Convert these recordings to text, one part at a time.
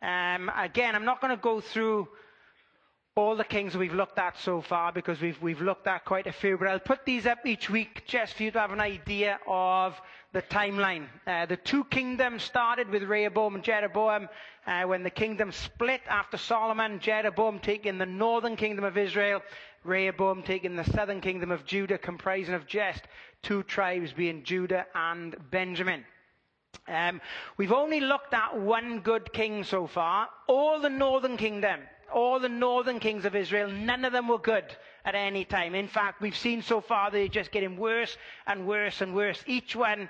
Again, I'm not going to go through all the kings we've looked at so far, because we've looked at quite a few, but I'll put these up each week just for you to have an idea of the timeline. The two kingdoms started with Rehoboam and Jeroboam. When the kingdom split after Solomon, Jeroboam taking the northern kingdom of Israel, Rehoboam taking the southern kingdom of Judah, comprising of just two tribes, being Judah and Benjamin. We've only looked at one good king so far. All the northern kingdom, all the northern kings of Israel, none of them were good at any time. In fact, we've seen so far they're just getting worse and worse and worse. Each one,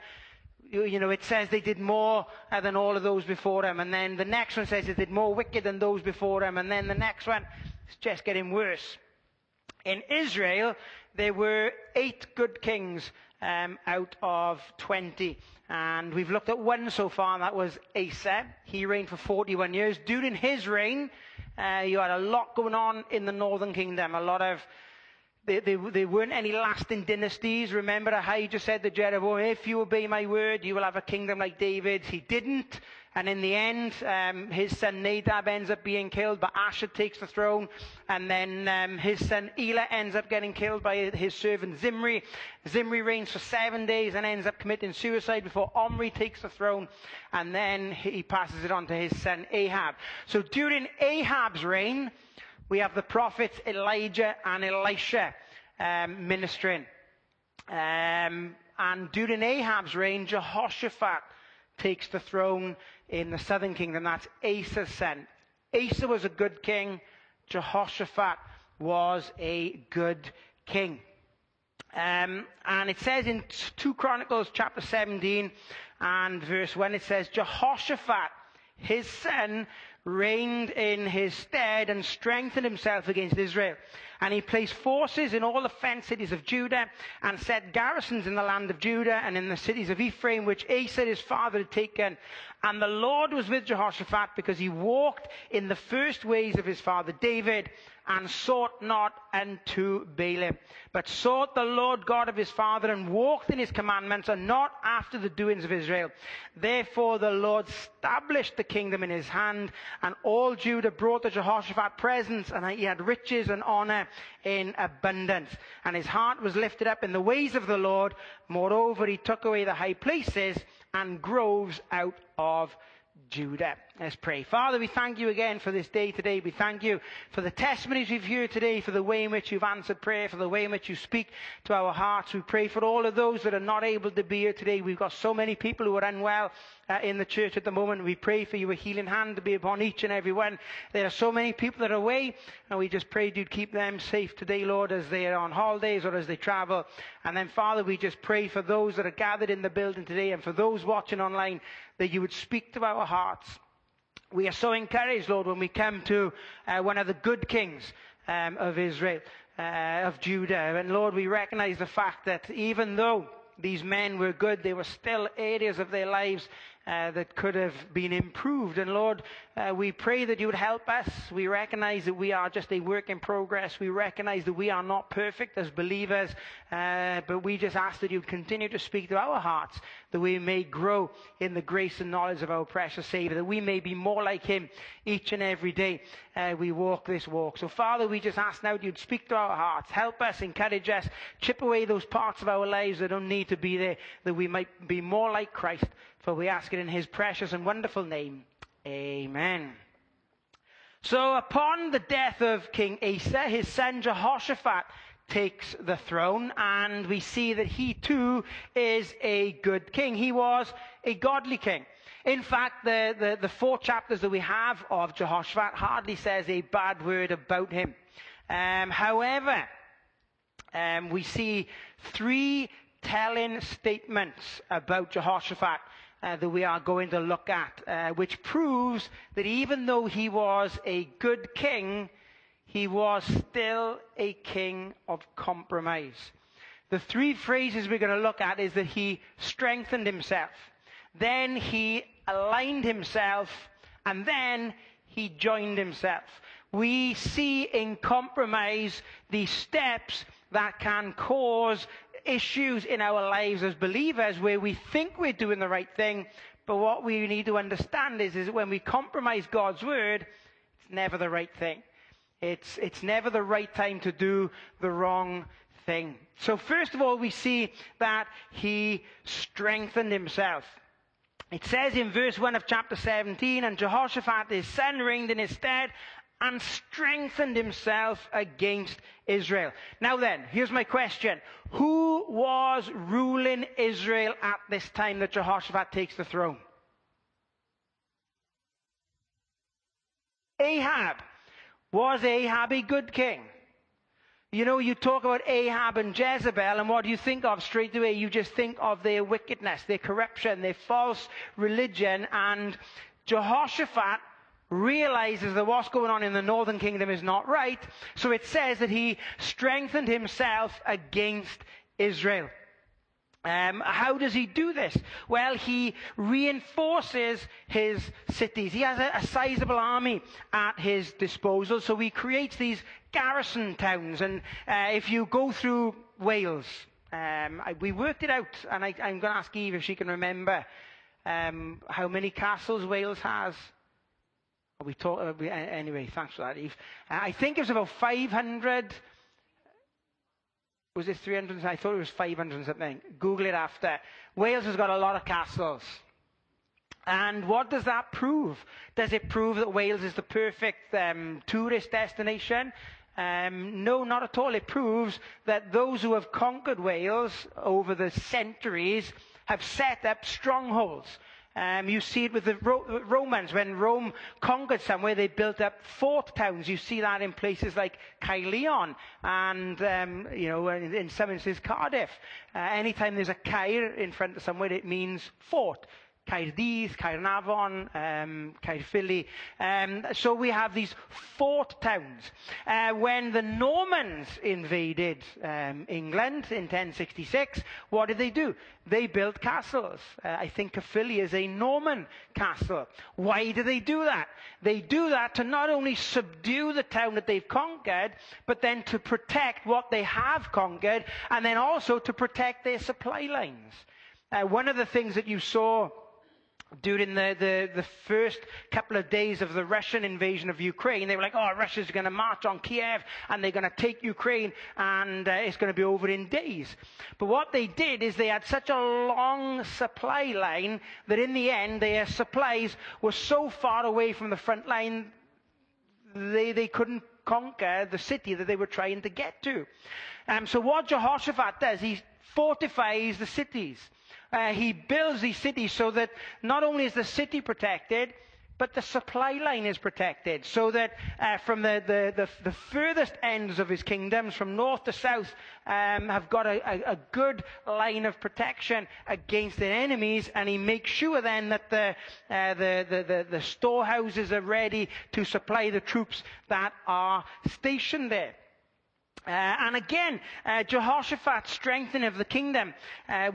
you know, it says they did more than all of those before them. And then the next one says they did more wicked than those before them. And then the next one, it's just getting worse. In Israel, there were 8 good kings out of 20. And we've looked at one so far, and that was Asa. He reigned for 41 years. During his reign, you had a lot going on in the northern kingdom. A lot of, there weren't any lasting dynasties. Remember Ahijah said to Jeroboam, if you obey my word, you will have a kingdom like David. He didn't. And in the end, his son Nadab ends up being killed, but Baasha takes the throne. And then his son Elah ends up getting killed by his servant Zimri. Zimri reigns for 7 days and ends up committing suicide before Omri takes the throne. And then he passes it on to his son Ahab. So during Ahab's reign, we have the prophets Elijah and Elisha ministering. And during Ahab's reign, Jehoshaphat takes the throne in the southern kingdom. That's Asa's son. Asa was a good king. Jehoshaphat was a good king. And it says in 2 Chronicles chapter 17 and verse 1, it says, Jehoshaphat, his son, reigned in his stead and strengthened himself against Israel. And he placed forces in all the fenced cities of Judah and set garrisons in the land of Judah and in the cities of Ephraim, which Asa his father had taken. And the Lord was with Jehoshaphat because he walked in the first ways of his father David and sought not unto Baalim, but sought the Lord God of his father and walked in his commandments and not after the doings of Israel. Therefore the Lord established the kingdom in his hand, and all Judah brought to Jehoshaphat presents, and he had riches and honor in abundance. And his heart was lifted up in the ways of the Lord. Moreover, he took away the high places and groves out of Judah. Let's pray. Father, we thank you again for this day today. We thank you for the testimonies we've heard today, for the way in which you've answered prayer, for the way in which you speak to our hearts. We pray for all of those that are not able to be here today. We've got so many people who are unwell in the church at the moment. We pray for your healing hand to be upon each and every one. There are so many people that are away, and we just pray you'd keep them safe today, Lord, as they are on holidays or as they travel. And then, Father, we just pray for those that are gathered in the building today and for those watching online, that you would speak to our hearts. We are so encouraged, Lord, when we come to one of the good kings of Israel, of Judah. And Lord, we recognize the fact that even though these men were good, there were still areas of their lives that could have been improved. And Lord, we pray that you would help us. We recognize that we are just a work in progress. We recognize that we are not perfect as believers, but we just ask that you would continue to speak to our hearts, that we may grow in the grace and knowledge of our precious Savior, that we may be more like him each and every day we walk this walk. So, Father, we just ask now that you'd speak to our hearts. Help us, encourage us, chip away those parts of our lives that don't need to be there, that we might be more like Christ. For we ask it in his precious and wonderful name. Amen. So, upon the death of King Asa, his son Jehoshaphat takes the throne, and we see that he too is a good king. He was a godly king. In fact, the 4 chapters that we have of Jehoshaphat hardly says a bad word about him. However, we see 3 telling statements about Jehoshaphat that we are going to look at, which proves that even though he was a good king, he was still a king of compromise. The 3 phrases we're going to look at is that he strengthened himself, then he aligned himself, and then he joined himself. We see in compromise the steps that can cause issues in our lives as believers, where we think we're doing the right thing, But what we need to understand is when we compromise God's word, it's never the right thing. It's never the right time to do the wrong thing. So first of all, we see that he strengthened himself. It says in verse 1 of chapter 17, and Jehoshaphat his son reigned in his stead and strengthened himself against Israel. Now then, here's my question. Who was ruling Israel at this time that Jehoshaphat takes the throne? Ahab. Was Ahab a good king? You know, you talk about Ahab and Jezebel, and what do you think of straight away? You just think of their wickedness, their corruption, their false religion. And Jehoshaphat realizes that what's going on in the northern kingdom is not right. So it says that he strengthened himself against Israel. How does he do this? Well, he reinforces his cities. He has a sizable army at his disposal, so he creates these garrison towns. And if you go through Wales, we worked it out, and I'm going to ask Eve if she can remember how many castles Wales has. We talk, anyway, thanks for that, Eve. I think it was about 500... Was it 300? I thought it was 500 and something. Google it after. Wales has got a lot of castles. And what does that prove? Does it prove that Wales is the perfect tourist destination? No, not at all. It proves that those who have conquered Wales over the centuries have set up strongholds. You see it with the Romans. When Rome conquered somewhere, they built up fort towns. You see that in places like Caerleon and, in some instances, Cardiff. Anytime there's a Caer in front of somewhere, it means fort. Caerdydd, Caernarfon, Caerphilly. So we have these fort towns. When the Normans invaded England in 1066, what did they do? They built castles. I think Caerphilly is a Norman castle. Why do they do that? They do that to not only subdue the town that they've conquered, but then to protect what they have conquered, and then also to protect their supply lines. One of the things that you saw during the first couple of days of the Russian invasion of Ukraine, they were like, oh, Russia's going to march on Kiev and they're going to take Ukraine and it's going to be over in days. But what they did is they had such a long supply line that in the end their supplies were so far away from the front line they couldn't conquer the city that they were trying to get to. So what Jehoshaphat does, he fortifies the cities. He builds these cities so that not only is the city protected, but the supply line is protected. So that from the furthest ends of his kingdoms, from north to south, have got a good line of protection against their enemies. And he makes sure then that the storehouses are ready to supply the troops that are stationed there. And again, Jehoshaphat's strengthening of the kingdom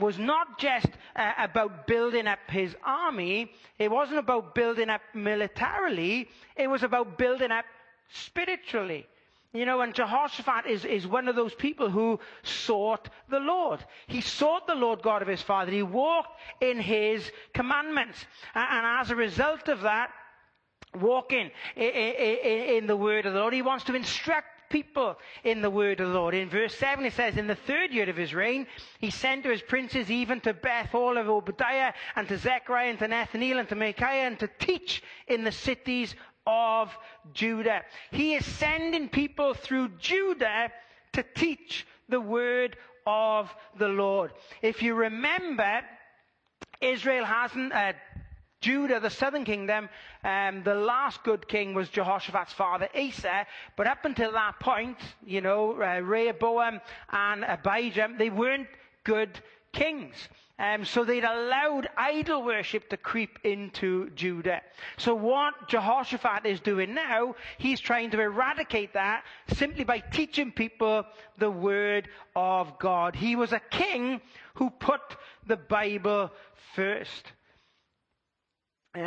was not just about building up his army. It wasn't about building up militarily. It was about building up spiritually. You know, and Jehoshaphat is one of those people who sought the Lord. He sought the Lord God of his father. He walked in his commandments. And as a result of that, walking in the word of the Lord, he wants to instruct people in the word of the Lord. In verse 7 it says, in the third year of his reign, he sent to his princes, even to Benhail of Obadiah, and to Zechariah, and to Nethaneel, and to Micaiah, and to teach in the cities of Judah. He is sending people through Judah to teach the word of the Lord. If you remember, Israel hasn't... Judah, the southern kingdom, the last good king was Jehoshaphat's father, Asa. But up until that point, Rehoboam and Abijah, they weren't good kings. So they'd allowed idol worship to creep into Judah. So what Jehoshaphat is doing now, he's trying to eradicate that simply by teaching people the word of God. He was a king who put the Bible first. We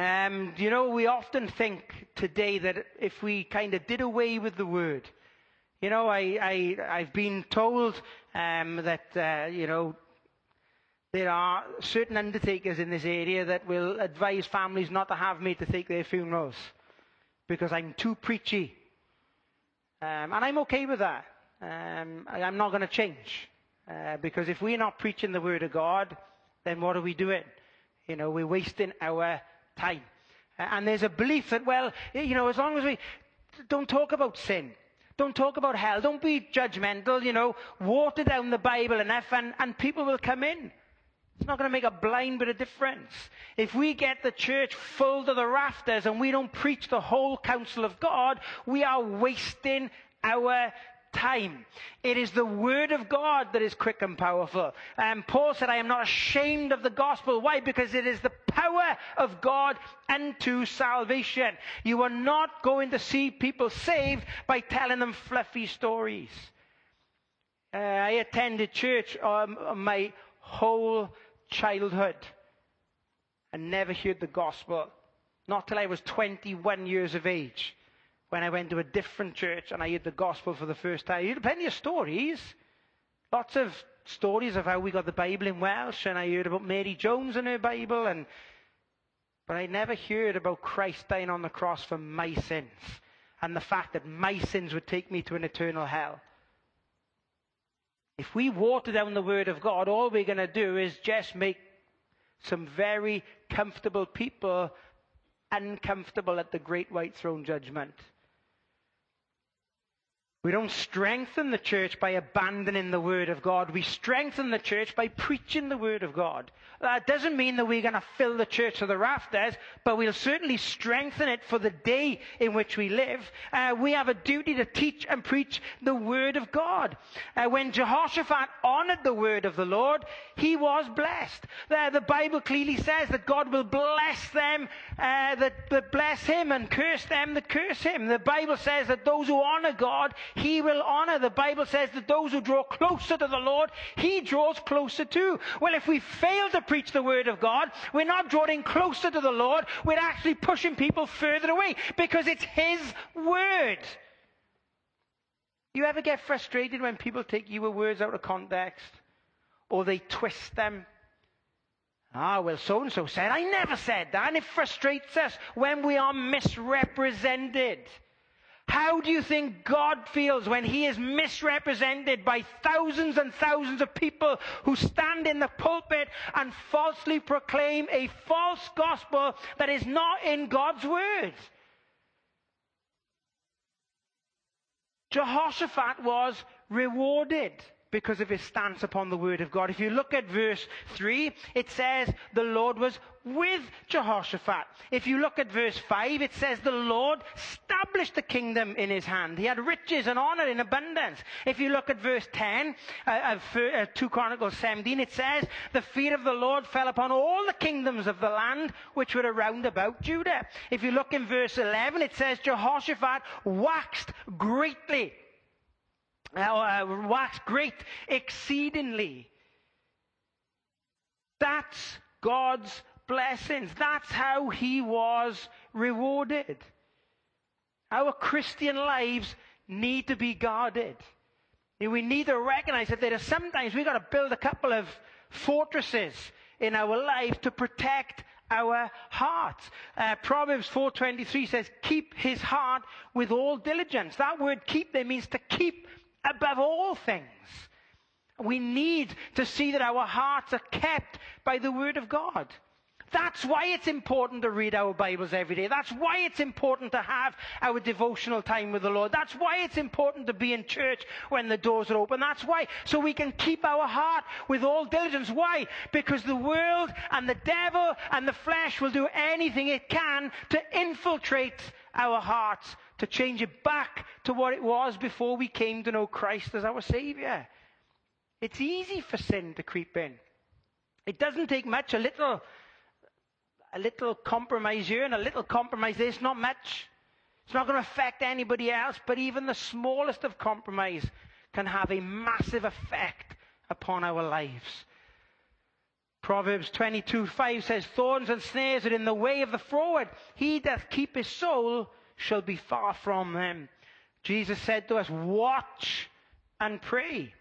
often think today that if we kind of did away with the word, I've been told that There are certain undertakers in this area that will advise families not to have me to take their funerals because I'm too preachy. And I'm okay with that. I'm not going to change. Because if we're not preaching the word of God, then what are we doing? You know, we're wasting our time. And there's a belief that, well, you know, as long as we don't talk about sin, don't talk about hell, don't be judgmental, you know, water down the Bible enough and people will come in. It's not going to make a blind bit of difference. If we get the church full to the rafters and we don't preach the whole counsel of God, we are wasting our time. It is the word of God that is quick and powerful. And Paul said, I am not ashamed of the gospel. Why? Because it is the power of God unto salvation. You are not going to see people saved by telling them fluffy stories. I attended church my whole childhood and never heard the gospel. Not till I was 21 years of age when I went to a different church and I heard the gospel for the first time. I heard plenty of stories. Lots of stories of how we got the Bible in Welsh, and I heard about Mary Jones and her Bible, but I never heard about Christ dying on the cross for my sins and the fact that my sins would take me to an eternal hell. If we water down the word of God, all we're going to do is just make some very comfortable people uncomfortable at the great white throne judgment. We don't strengthen the church by abandoning the word of God. We strengthen the church by preaching the word of God. That doesn't mean that we're going to fill the church to the rafters, but we'll certainly strengthen it for the day in which we live. We have a duty to teach and preach the word of God. When Jehoshaphat honored the word of the Lord, he was blessed. The Bible clearly says that God will bless them that bless him and curse them that curse him. The Bible says that those who honor God, he will honor. The Bible says that those who draw closer to the Lord, he draws closer too. Well, if we fail to preach the word of God, we're not drawing closer to the Lord. We're actually pushing people further away because it's his word. You ever get frustrated when people take your words out of context or they twist them? Well, so-and-so said, I never said that. And it frustrates us when we are misrepresented. How do you think God feels when he is misrepresented by thousands and thousands of people who stand in the pulpit and falsely proclaim a false gospel that is not in God's word? Jehoshaphat was rewarded because of his stance upon the word of God. If you look at verse 3, it says the Lord was with Jehoshaphat. If you look at verse 5, it says the Lord established the kingdom in his hand. He had riches and honor in abundance. If you look at verse 10 of 2 Chronicles 17, it says the fear of the Lord fell upon all the kingdoms of the land which were around about Judah. If you look in verse 11, it says Jehoshaphat waxed greatly. Waxed great exceedingly. That's God's blessings. That's how he was rewarded. Our Christian lives need to be guarded. We need to recognize that there are sometimes we've got to build a couple of fortresses in our life to protect our hearts. Proverbs 4:23 says, keep his heart with all diligence. That word keep there means to keep above all things. We need to see that our hearts are kept by the word of God. That's why it's important to read our Bibles every day. That's why it's important to have our devotional time with the Lord. That's why it's important to be in church when the doors are open. That's why, so we can keep our heart with all diligence. Why? Because the world and the devil and the flesh will do anything it can to infiltrate our hearts, to change it back to what it was before we came to know Christ as our Savior. It's easy for sin to creep in. It doesn't take much, a little compromise here and a little compromise there. It's not much. It's not going to affect anybody else, but even the smallest of compromise can have a massive effect upon our lives. Proverbs 22:5 says, thorns and snares are in the way of the froward. He doth keep his soul shall be far from them. Jesus said to us, watch and pray,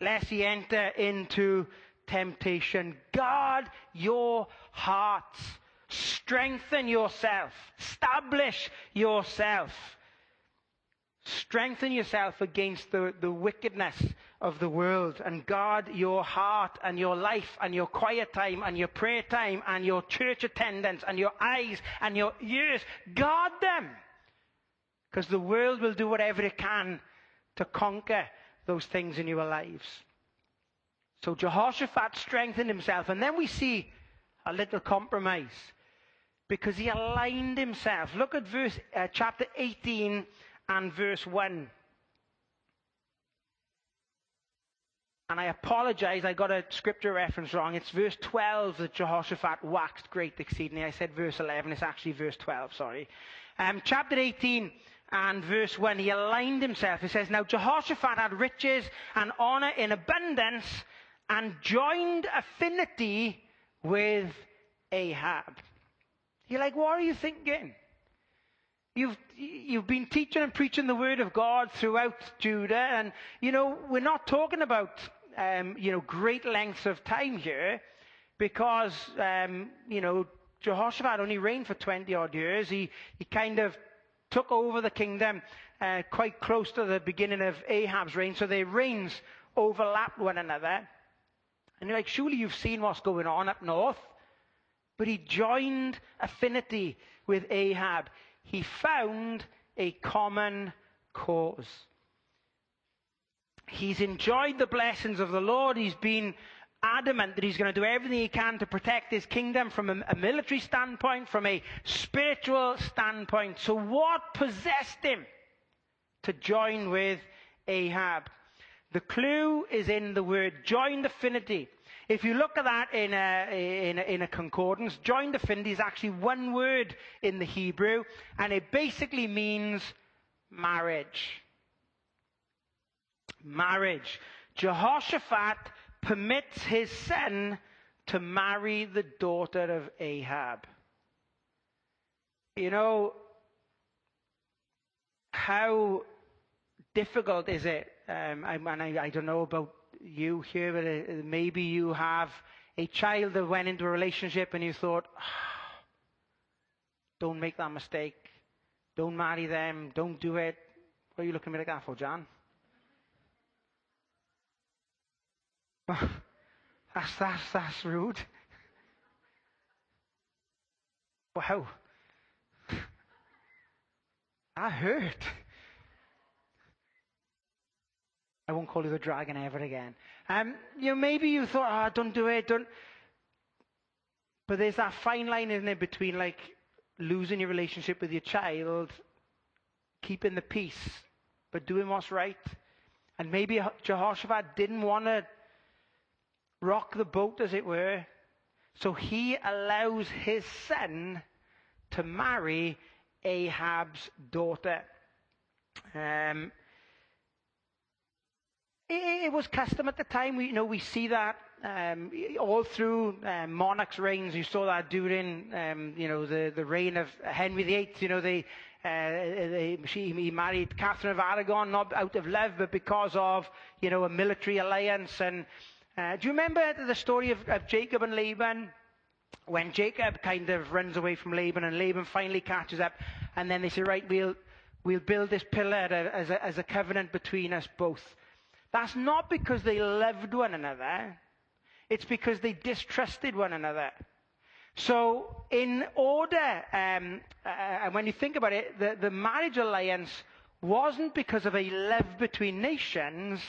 lest ye enter into temptation. Guard your hearts. Strengthen yourself. Establish yourself. Strengthen yourself against the wickedness of the world, and guard your heart and your life and your quiet time and your prayer time and your church attendance and your eyes and your ears. Guard them, because the world will do whatever it can to conquer those things in your lives. So Jehoshaphat strengthened himself, and then we see a little compromise because he aligned himself. Look at chapter 18 and verse 1. And I apologize, I got a scripture reference wrong. It's verse 12 that Jehoshaphat waxed great exceedingly. I said verse 11, it's actually verse 12, sorry. Chapter 18 and verse 1, he aligned himself. It says, now Jehoshaphat had riches and honor in abundance and joined affinity with Ahab. You're like, what are you thinking? You've been teaching and preaching the word of God throughout Judah, and we're not talking about great lengths of time here, because Jehoshaphat only reigned for 20 odd years. He kind of took over the kingdom quite close to the beginning of Ahab's reign, so their reigns overlapped one another. And you're like, surely you've seen what's going on up north. But he joined affinity with Ahab. He found a common cause. He's enjoyed the blessings of the Lord. He's been adamant that he's going to do everything he can to protect his kingdom from a military standpoint, from a spiritual standpoint. So what possessed him to join with Ahab? The clue is in the word joined affinity. If you look at that in a concordance, joined affinity is actually one word in the Hebrew, and it basically means marriage. Marriage. Jehoshaphat permits his son to marry the daughter of Ahab. How difficult is it? I don't know about you here, but maybe you have a child that went into a relationship and you thought, don't make that mistake. Don't marry them. Don't do it. What are you looking at me like that for, Jan? That's rude. Wow. That hurt. I won't call you the dragon ever again. Maybe you thought, don't do it, don't. But there's that fine line, isn't it, between like losing your relationship with your child, keeping the peace, but doing what's right. And maybe Jehoshaphat didn't want to rock the boat, as it were. So he allows his son to marry Ahab's daughter. It was custom at the time. We see that all through monarchs' reigns. You saw that during the reign of Henry VIII. He married Catherine of Aragon, not out of love, but because of a military alliance. And do you remember the story of Jacob and Laban? When Jacob kind of runs away from Laban, and Laban finally catches up, and then they say, right, we'll build this pillar as a covenant between us both. That's not because they loved one another. It's because they distrusted one another. So in order, and when you think about it, the marriage alliance wasn't because of a love between nations.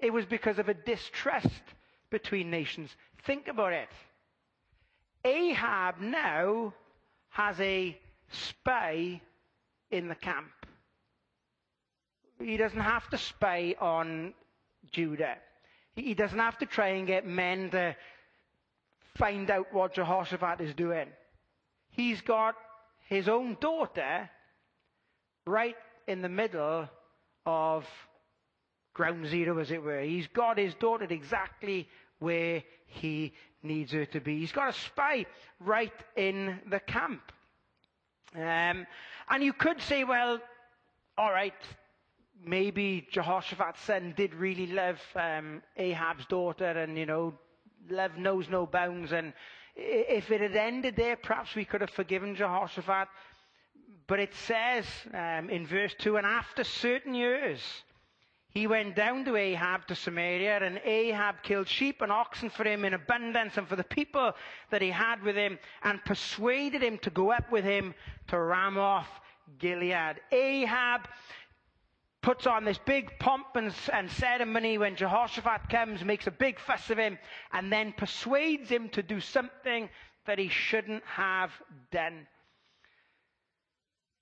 It was because of a distrust between nations. Think about it. Ahab now has a spy in the camp. He doesn't have to spy on Judah. He doesn't have to try and get men to find out what Jehoshaphat is doing. He's got his own daughter right in the middle of ground zero, as it were. He's got his daughter exactly where he needs her to be. He's got a spy right in the camp. And you could say, well, all right, maybe Jehoshaphat's son did really love Ahab's daughter, and love knows no bounds. And if it had ended there, perhaps we could have forgiven Jehoshaphat. But it says in verse 2, and after certain years, he went down to Ahab to Samaria, and Ahab killed sheep and oxen for him in abundance and for the people that he had with him, and persuaded him to go up with him to Ramoth Gilead. Ahab puts on this big pomp and ceremony when Jehoshaphat comes, makes a big fuss of him, and then persuades him to do something that he shouldn't have done.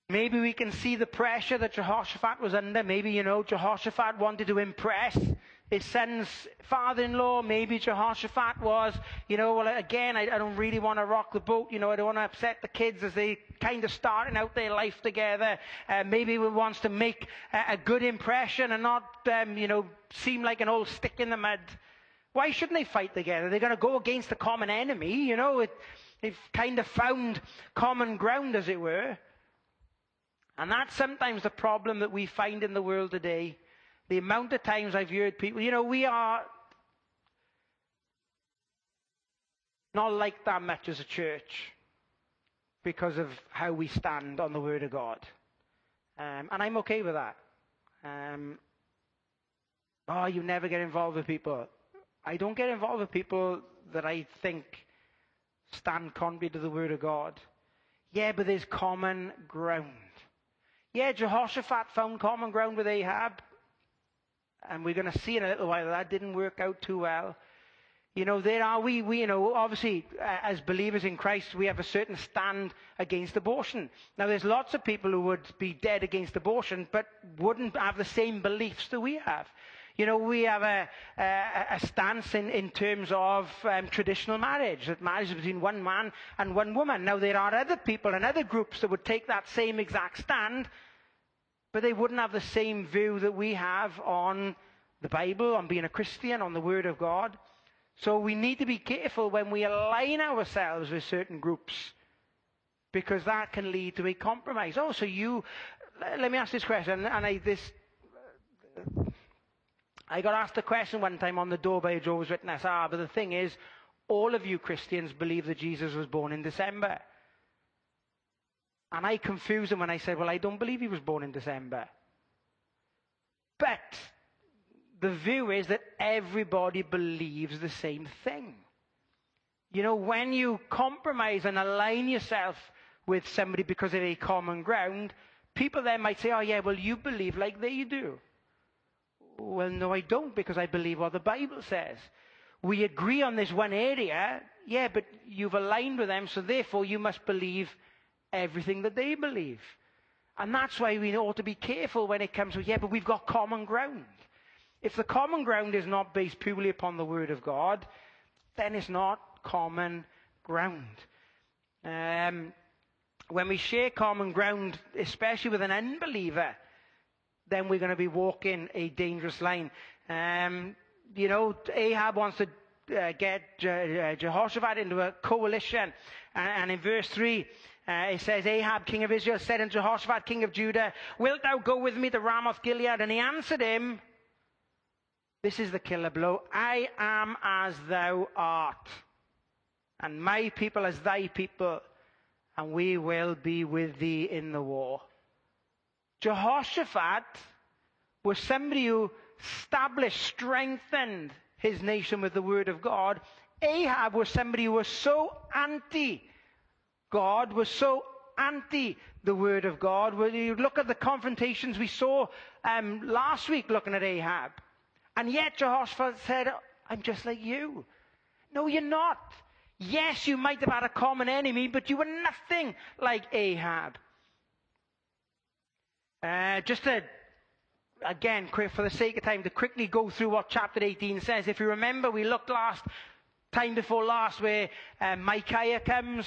Maybe we can see the pressure that Jehoshaphat was under. Maybe, Jehoshaphat wanted to impress his son's father-in-law. Maybe Jehoshaphat was, I don't really want to rock the boat. I don't want to upset the kids as they kind of starting out their life together. Maybe he wants to make a good impression and not, seem like an old stick in the mud. Why shouldn't they fight together? They're going to go against the common enemy. They've kind of found common ground, as it were. And that's sometimes the problem that we find in the world today. The amount of times I've heard people, we are not liked that much as a church because of how we stand on the Word of God. And I'm okay with that. You never get involved with people. I don't get involved with people that I think stand contrary to the Word of God. Yeah, but there's common ground. Yeah, Jehoshaphat found common ground with Ahab. And we're going to see in a little while that didn't work out too well. Obviously, as believers in Christ, we have a certain stand against abortion. Now, there's lots of people who would be dead against abortion, but wouldn't have the same beliefs that we have. We have a stance in terms of traditional marriage, that marriage is between one man and one woman. Now, there are other people and other groups that would take that same exact stand, but they wouldn't have the same view that we have on the Bible, on being a Christian, on the Word of God. So we need to be careful when we align ourselves with certain groups, because that can lead to a compromise. Let me ask this question, I got asked a question one time on the door by a Jehovah's Witness. But the thing is, all of you Christians believe that Jesus was born in December. And I confused them when I said, well, I don't believe he was born in December. But the view is that everybody believes the same thing. When you compromise and align yourself with somebody because of a common ground, people then might say, you believe like they do. Well, no, I don't, because I believe what the Bible says. We agree on this one area, but you've aligned with them, so therefore you must believe everything that they believe. And that's why we ought to be careful when it comes to, but we've got common ground. If the common ground is not based purely upon the Word of God, then it's not common ground. When we share common ground, especially with an unbeliever, then we're going to be walking a dangerous line. Ahab wants to get Jehoshaphat into a coalition. And in verse 3, it says, Ahab, king of Israel, said unto Jehoshaphat, king of Judah, wilt thou go with me to Ramoth Gilead? And he answered him, this is the killer blow, I am as thou art, and my people as thy people, and we will be with thee in the war. Jehoshaphat was somebody who strengthened his nation with the Word of God. Ahab was somebody who was so anti-God, was so anti the Word of God. When you look at the confrontations we saw last week looking at Ahab. And yet Jehoshaphat said, I'm just like you. No, you're not. Yes, you might have had a common enemy, but you were nothing like Ahab. Quick for the sake of time, to quickly go through what chapter 18 says. If you remember, we looked time before last where Micaiah comes.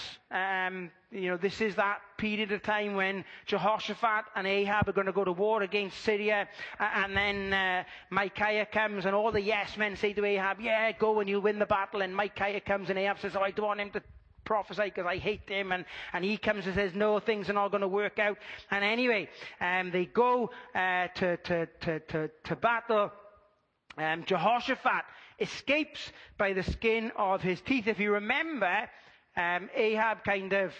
This is that period of time when Jehoshaphat and Ahab are going to go to war against Syria. And then Micaiah comes, and all the yes men say to Ahab, go and you'll win the battle. And Micaiah comes, and Ahab says, I don't want him to prophesy because I hate him, and he comes and says, no, things are not going to work out. And anyway, they go to battle, Jehoshaphat escapes by the skin of his teeth. If you remember, Ahab kind of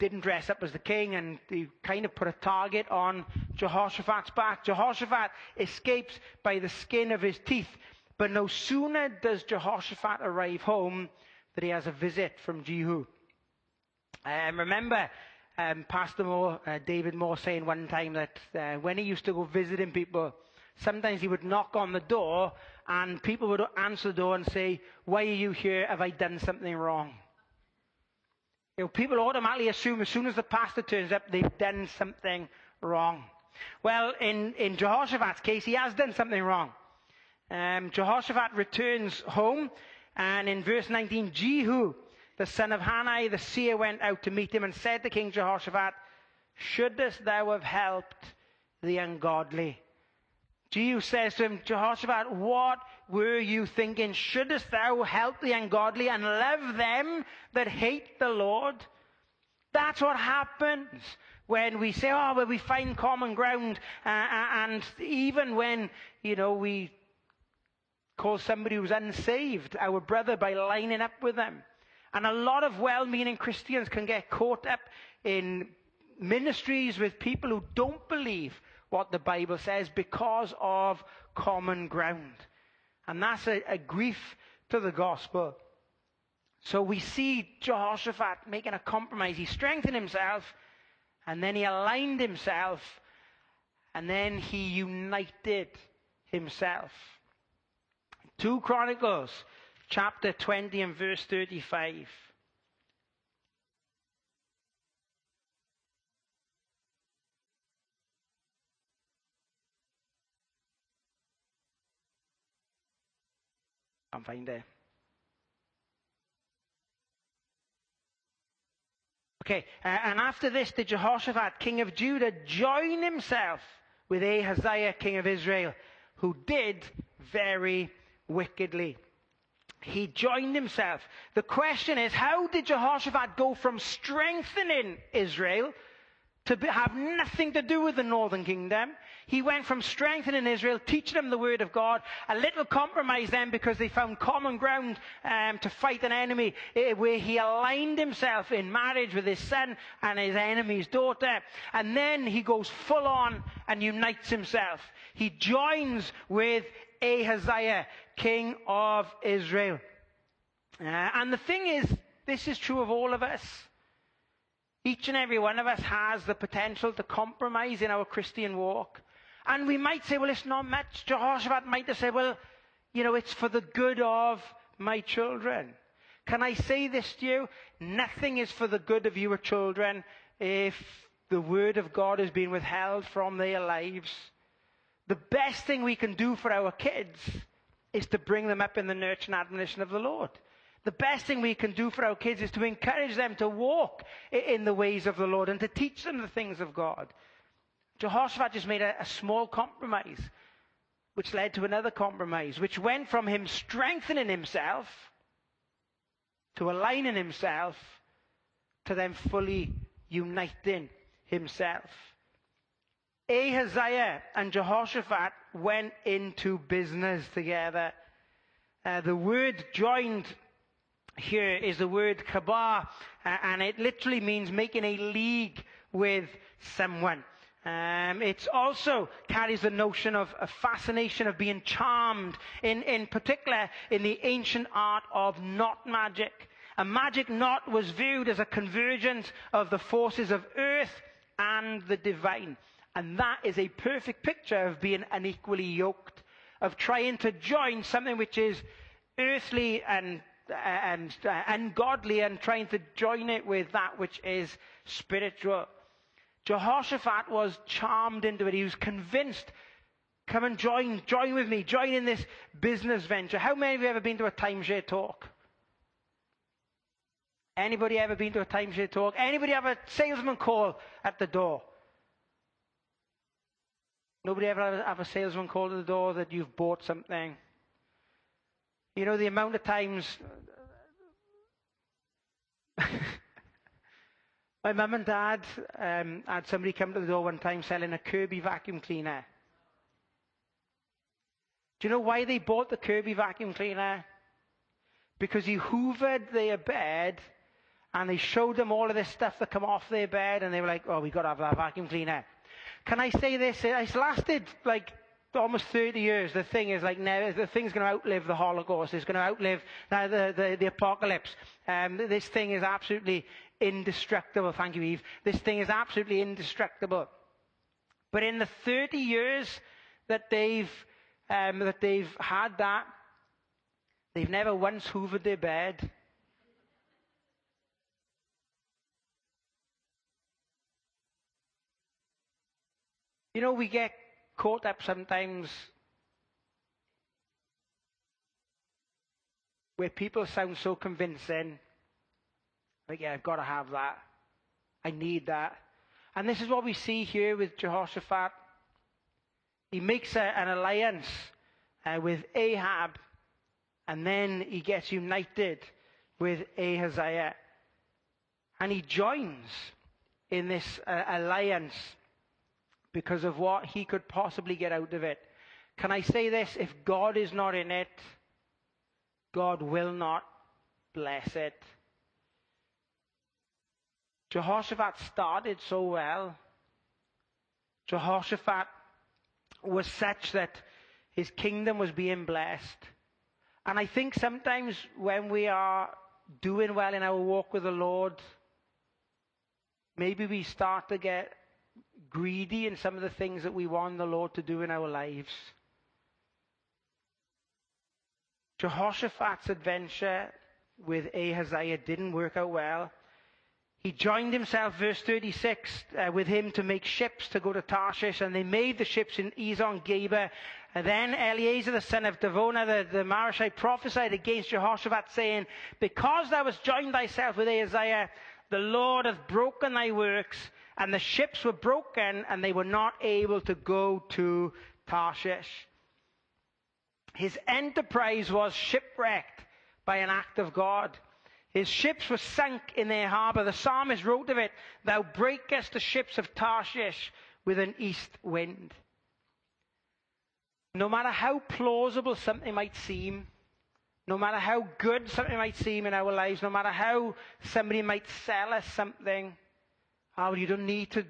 didn't dress up as the king, and he kind of put a target on Jehoshaphat's back. Jehoshaphat escapes by the skin of his teeth. But no sooner does Jehoshaphat arrive home than he has a visit from Jehu. Remember Pastor Moore, David Moore, saying one time that when he used to go visiting people, sometimes he would knock on the door and people would answer the door and say, "Why are you here? Have I done something wrong?" You know, people automatically assume as soon as the pastor turns up, they've done something wrong. Well, in Jehoshaphat's case, he has done something wrong. Jehoshaphat returns home, and in verse 19, Jehu, the son of Hanai, the seer, went out to meet him and said to King Jehoshaphat, "Shouldest thou have helped the ungodly?" Jehu says to him, "Jehoshaphat, what were you thinking? Shouldest thou help the ungodly and love them that hate the Lord?" That's what happens when we say, "Oh, well, we find common ground," and even when, you know, we call somebody who's unsaved our brother by lining up with them. And a lot of well-meaning Christians can get caught up in ministries with people who don't believe what the Bible says because of common ground. And that's a grief to the gospel. So we see Jehoshaphat making a compromise. He strengthened himself, and then he aligned himself, and then he united himself. 2 Chronicles chapter 20 and verse 35. I'm fine there. Okay, and after this did Jehoshaphat, king of Judah, join himself with Ahaziah, king of Israel, who did very wickedly. He joined himself. The question is, how did Jehoshaphat go from strengthening Israel to have nothing to do with the northern kingdom? He went from strengthening Israel, teaching them the word of God, a little compromise then because they found common ground to fight an enemy, where he aligned himself in marriage with his son and his enemy's daughter. And then he goes full on and unites himself. He joins with Ahaziah, king of Israel. And the thing is, this is true of all of us. Each and every one of us has the potential to compromise in our Christian walk. And we might say, well, it's not much. Jehoshaphat might have said, well, you know, it's for the good of my children. Can I say this to you? Nothing is for the good of your children if the word of God is being withheld from their lives. The best thing we can do for our kids is to bring them up in the nurture and admonition of the Lord. The best thing we can do for our kids is to encourage them to walk in the ways of the Lord and to teach them the things of God. Jehoshaphat just made a small compromise, which led to another compromise, which went from him strengthening himself to aligning himself to then fully uniting himself. Ahaziah and Jehoshaphat went into business together. The word joined here is the word kabar, and it literally means making a league with someone. It also carries the notion of a fascination of being charmed, in particular in the ancient art of knot magic. A magic knot was viewed as a convergence of the forces of earth and the divine. And that is a perfect picture of being unequally yoked, of trying to join something which is earthly and ungodly and trying to join it with that which is spiritual. Jehoshaphat was charmed into it. He was convinced, come and join with me, join in this business venture. How many of you ever been to a timeshare talk? Anybody ever been to a timeshare talk? Anybody have a salesman call at the door? Nobody ever have a salesman call to the door that you've bought something. You know, the amount of times my mum and dad had somebody come to the door one time selling a Kirby vacuum cleaner. Do you know why they bought the Kirby vacuum cleaner? Because he hoovered their bed and they showed them all of this stuff that come off their bed and they were like, oh, we've got to have that vacuum cleaner. Can I say this? It's lasted like almost 30 years. The thing is like, never, the thing's going to outlive the Holocaust. It's going to outlive now the apocalypse. This thing is absolutely indestructible. Thank you, Eve. This thing is absolutely indestructible. But in the 30 years that they've had that, they've never once hoovered their bed. You know, we get caught up sometimes where people sound so convincing. Like, yeah, I've got to have that. I need that. And this is what we see here with Jehoshaphat. He makes an alliance with Ahab, and then he gets united with Ahaziah. And he joins in this alliance because of what he could possibly get out of it. Can I say this? If God is not in it, God will not bless it. Jehoshaphat started so well. Jehoshaphat was such that his kingdom was being blessed. And I think sometimes when we are doing well in our walk with the Lord, maybe we start to get greedy in some of the things that we want the Lord to do in our lives. Jehoshaphat's adventure with Ahaziah didn't work out well. He joined himself, verse 36, with him to make ships to go to Tarshish, and they made the ships in Ezon-Geber. And then Eleazar the son of Davonah the Marashite prophesied against Jehoshaphat, saying, because thou hast joined thyself with Ahaziah, the Lord hath broken thy works, and the ships were broken, and they were not able to go to Tarshish. His enterprise was shipwrecked by an act of God. His ships were sunk in their harbor. The psalmist wrote of it, thou breakest the ships of Tarshish with an east wind. No matter how plausible something might seem, no matter how good something might seem in our lives, no matter how somebody might sell us something, oh, you don't need to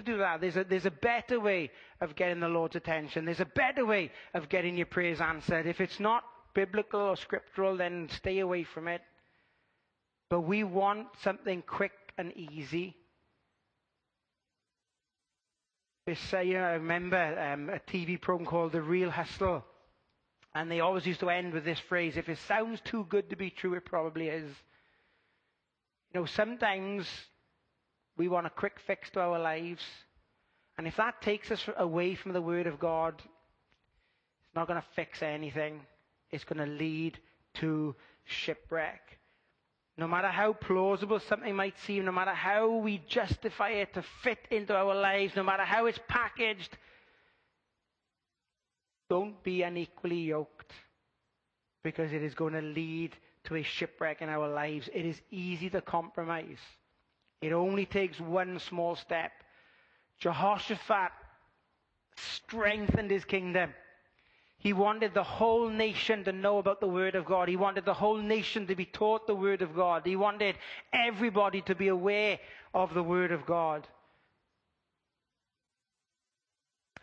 do that. There's a better way of getting the Lord's attention. There's a better way of getting your prayers answered. If it's not biblical or scriptural, then stay away from it. But we want something quick and easy. I remember a TV program called The Real Hustle. And they always used to end with this phrase, if it sounds too good to be true, it probably is. You know, sometimes we want a quick fix to our lives. And if that takes us away from the Word of God, it's not going to fix anything. It's going to lead to shipwreck. No matter how plausible something might seem, no matter how we justify it to fit into our lives, no matter how it's packaged, don't be unequally yoked, because it is going to lead to a shipwreck in our lives. It is easy to compromise. It only takes one small step. Jehoshaphat strengthened his kingdom. He wanted the whole nation to know about the Word of God. He wanted the whole nation to be taught the Word of God. He wanted everybody to be aware of the Word of God.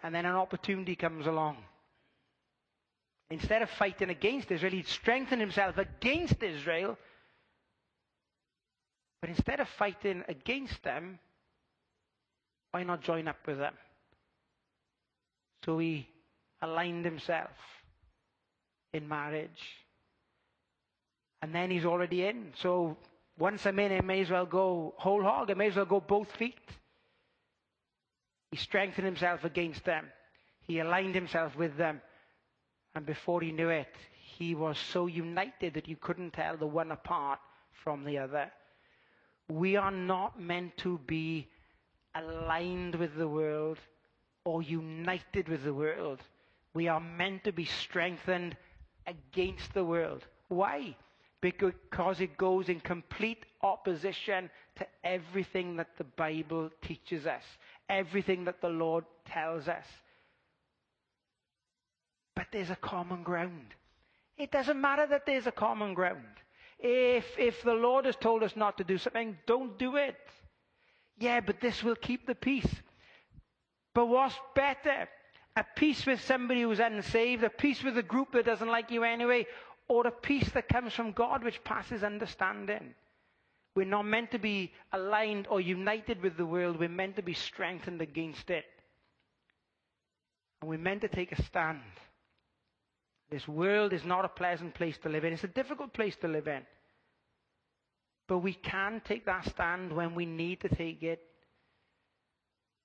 And then an opportunity comes along. Instead of fighting against Israel, he strengthened himself against Israel. But instead of fighting against them, why not join up with them? So he aligned himself in marriage. And then he's already in. So once I'm in, I may as well go whole hog. I may as well go both feet. He strengthened himself against them. He aligned himself with them. And before he knew it, he was so united that you couldn't tell the one apart from the other. We are not meant to be aligned with the world or united with the world. We are meant to be strengthened against the world. Why? Because it goes in complete opposition to everything that the Bible teaches us, everything that the Lord tells us. But there's a common ground. It doesn't matter that there's a common ground. If the Lord has told us not to do something, don't do it. Yeah, but this will keep the peace. But what's better? A peace with somebody who's unsaved, a peace with a group that doesn't like you anyway, or a peace that comes from God which passes understanding. We're not meant to be aligned or united with the world. We're meant to be strengthened against it. And we're meant to take a stand. This world is not a pleasant place to live in. It's a difficult place to live in. But we can take that stand when we need to take it,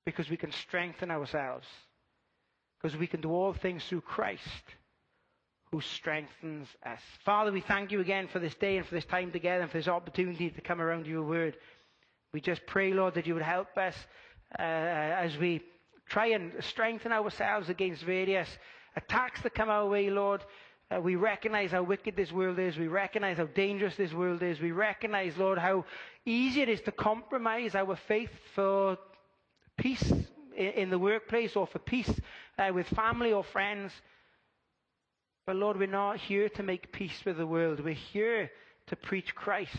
because we can strengthen ourselves. Because we can do all things through Christ who strengthens us. Father, we thank you again for this day and for this time together and for this opportunity to come around your word. We just pray, Lord, that you would help us as we try and strengthen ourselves against various attacks that come our way, Lord. We recognize how wicked this world is. We recognize how dangerous this world is. We recognize, Lord, how easy it is to compromise our faith for peace in the workplace or for peace with family or friends. But Lord, we're not here to make peace with the world. We're here to preach Christ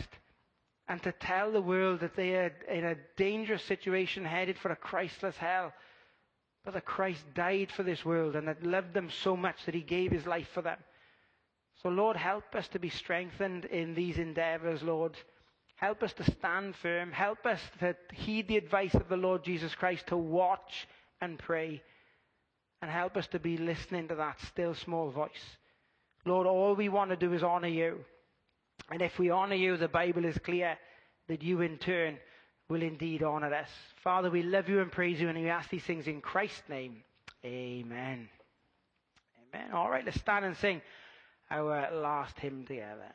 and to tell the world that they are in a dangerous situation headed for a Christless hell. But that Christ died for this world and that loved them so much that he gave his life for them. So Lord, help us to be strengthened in these endeavors, Lord. Help us to stand firm. Help us to heed the advice of the Lord Jesus Christ to watch and pray. And help us to be listening to that still small voice. Lord, all we want to do is honor you. And if we honor you, the Bible is clear that you in turn will indeed honor us. Father, we love you and praise you, and we ask these things in Christ's name. Amen. Amen. All right, let's stand and sing our last hymn together.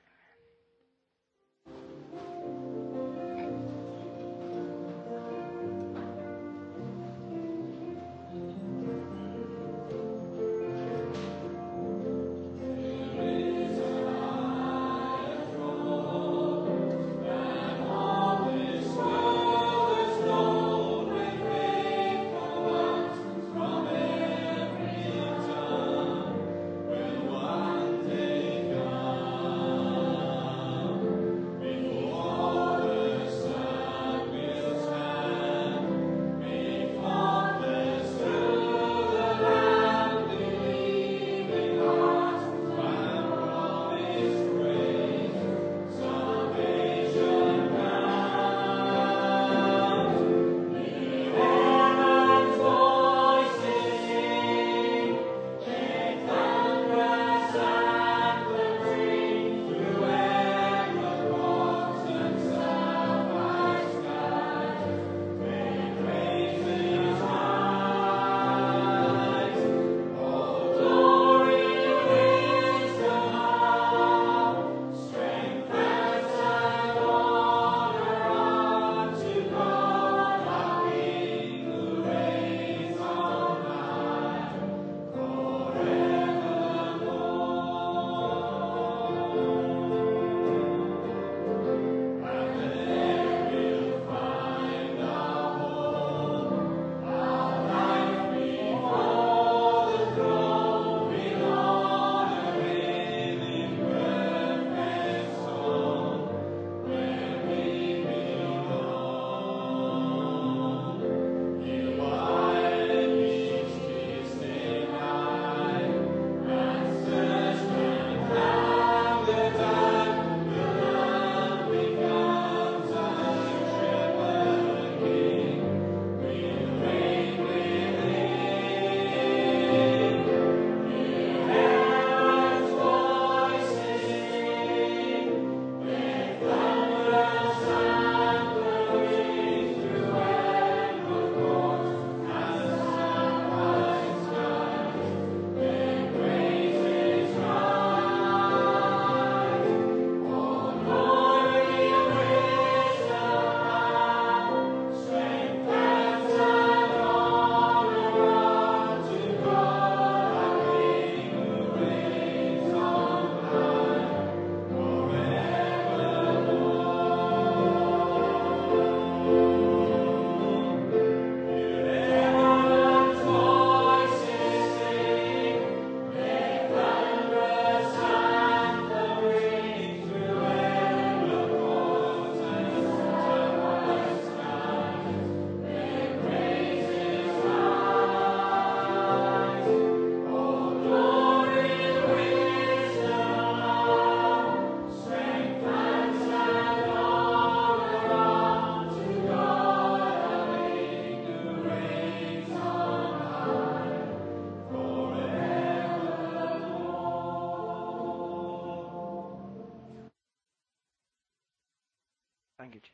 language.